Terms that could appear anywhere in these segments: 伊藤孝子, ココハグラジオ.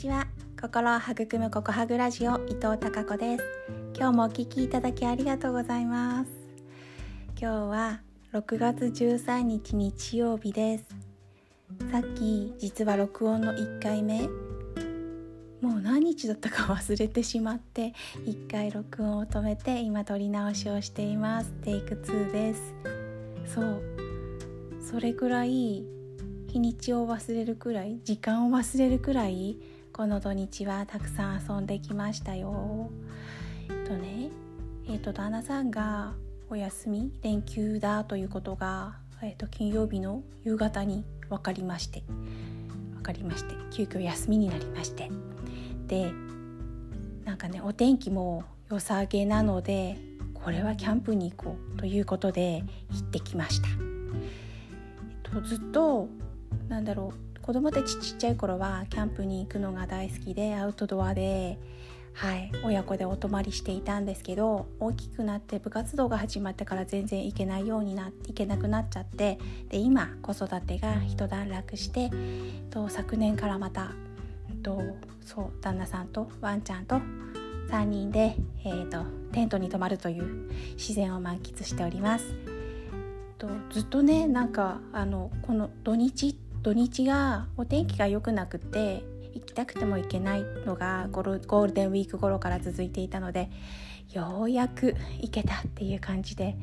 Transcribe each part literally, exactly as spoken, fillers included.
ちは。心を育むココハグラジオ、伊藤孝子です。今日もお聞きいただきありがとうございます。今日はろくがつじゅうさんにち日曜日です。さっき実は録音のいっかいめ、もう何日だったか忘れてしまっていっかい録音を止めて、今撮り直しをしています。テイクツーです。そう、それくらい日にちを忘れるくらい、時間を忘れるくらい、この土日はたくさん遊んできましたよ。えっとね、えっと旦那さんがお休み、連休だということが、えっと金曜日の夕方に分かりまして、分かりまして、急遽休みになりまして、で、なんかね、お天気も良さげなので、これはキャンプに行こうということで行ってきました。えっとずっとなんだろう、子供たちちっちゃい頃はキャンプに行くのが大好きで、アウトドアで、はい、親子でお泊まりしていたんですけど、大きくなって部活動が始まってから全然行けないようになって行けなくなっちゃって、で今子育てが一段落してと、昨年からまたと、そう旦那さんとワンちゃんとさんにんで、えー、とテントに泊まるという自然を満喫しております。とずっとね、なんかあのこの土日土日がお天気が良くなくて、行きたくても行けないのがゴールデンウィーク頃から続いていたので、ようやく行けたっていう感じで、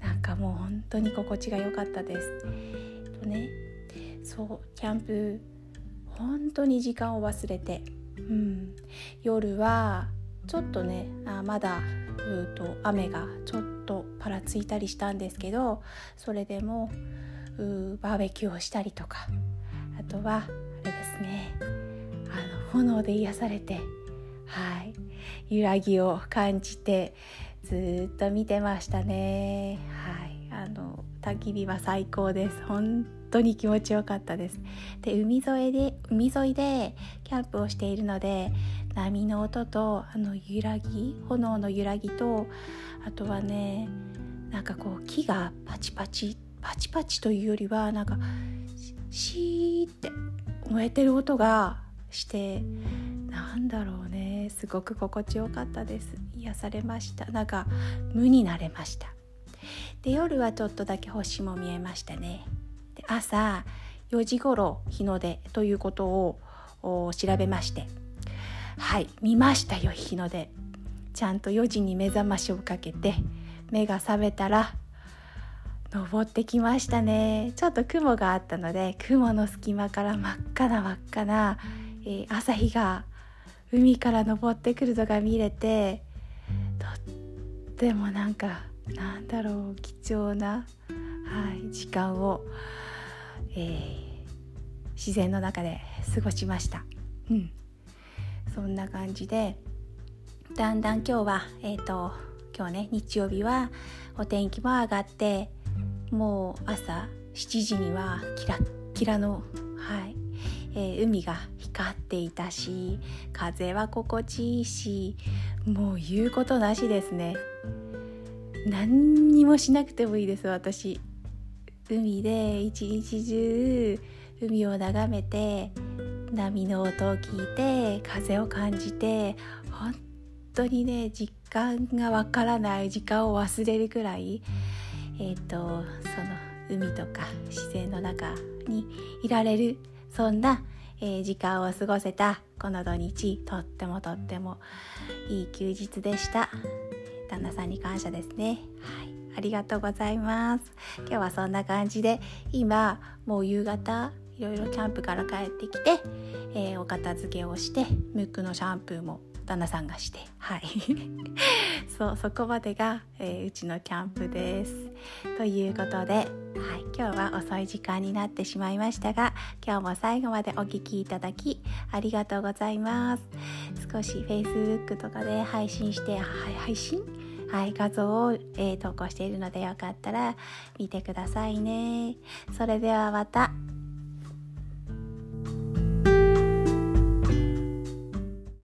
なんかもう本当に心地が良かったです、えっとね、そうキャンプ本当に時間を忘れて、うん、夜はちょっとね、あまだうと雨がちょっとぱらついたりしたんですけど、それでもうバーベキューをしたりとか、あとはあれですね、炎で癒されて、はい、揺らぎを感じてずっと見てましたね。はい、あの焚き火は最高です。本当に気持ちよかったです。で、海沿いで海沿いでキャンプをしているので、波の音とあの揺らぎ、炎の揺らぎと、あとはね、なんかこう木がパチパチパチパチというよりは、なんかシーって燃えてる音がして、なんだろうね、すごく心地よかったです。癒されました。なんか無になれました。で、夜はちょっとだけ星も見えましたね。で、朝よじ頃日の出ということを調べまして、はい、見ましたよ。日の出ちゃんとよじに目覚ましをかけて、目が覚めたら登ってきましたね。ちょっと雲があったので、雲の隙間から真っ赤な真っ赤な朝日が海から昇ってくるのが見れて、とってもなんか、なんだろう、貴重な、はい、時間を、えー、自然の中で過ごしました。うん、そんな感じで、だんだん今日は、えーと、今日ね、日曜日はお天気も上がって、もう朝しちじにはキラッキラの、はい、えー、海が光っていたし、風は心地いいし、もう言うことなしですね。何にもしなくてもいいです。私、海で一日中海を眺めて、波の音を聞いて、風を感じて、本当にね、実感がわからない、時間を忘れるくらい、えっと、その海とか自然の中にいられる、そんな、えー、時間を過ごせたこの土日、とってもとってもいい休日でした。旦那さんに感謝ですね。はい、ありがとうございます。今日はそんな感じで、今もう夕方いろいろキャンプから帰ってきて、えー、お片付けをして、ムックのシャンプーも旦那さんがして、はい、そう、そこまでが、えー、うちのキャンプです。ということで、はい、今日は遅い時間になってしまいましたが、今日も最後までお聞きいただきありがとうございます。少し Facebook とかで配信して、はい、配信、はい、画像を、えー、投稿しているので、よかったら見てくださいね。それではまた。